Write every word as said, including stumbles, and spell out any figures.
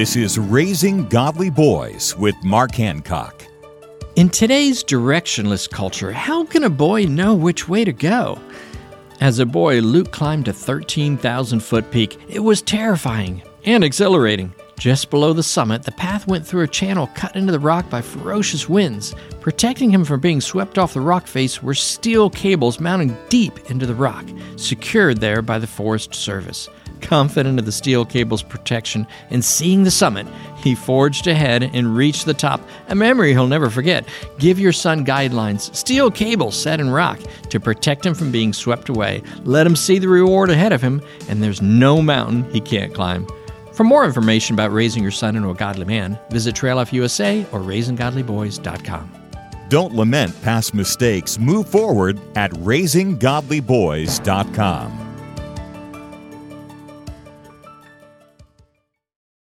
This is Raising Godly Boys with Mark Hancock. In today's directionless culture, how can a boy know which way to go? As a boy, Luke climbed a thirteen thousand foot peak. It was terrifying and exhilarating. Just below the summit, the path went through a channel cut into the rock by ferocious winds. Protecting him from being swept off the rock face were steel cables mounting deep into the rock, secured there by the Forest Service. Confident of the steel cable's protection and seeing the summit, he forged ahead and reached the top, a memory he'll never forget. Give your son guidelines. Steel cable set in rock to protect him from being swept away. Let him see the reward ahead of him, and there's no mountain he can't climb. For more information about raising your son into a godly man, visit Trail Life U S A or Raising Godly Boys dot com. Don't lament past mistakes. Move forward at Raising Godly Boys dot com.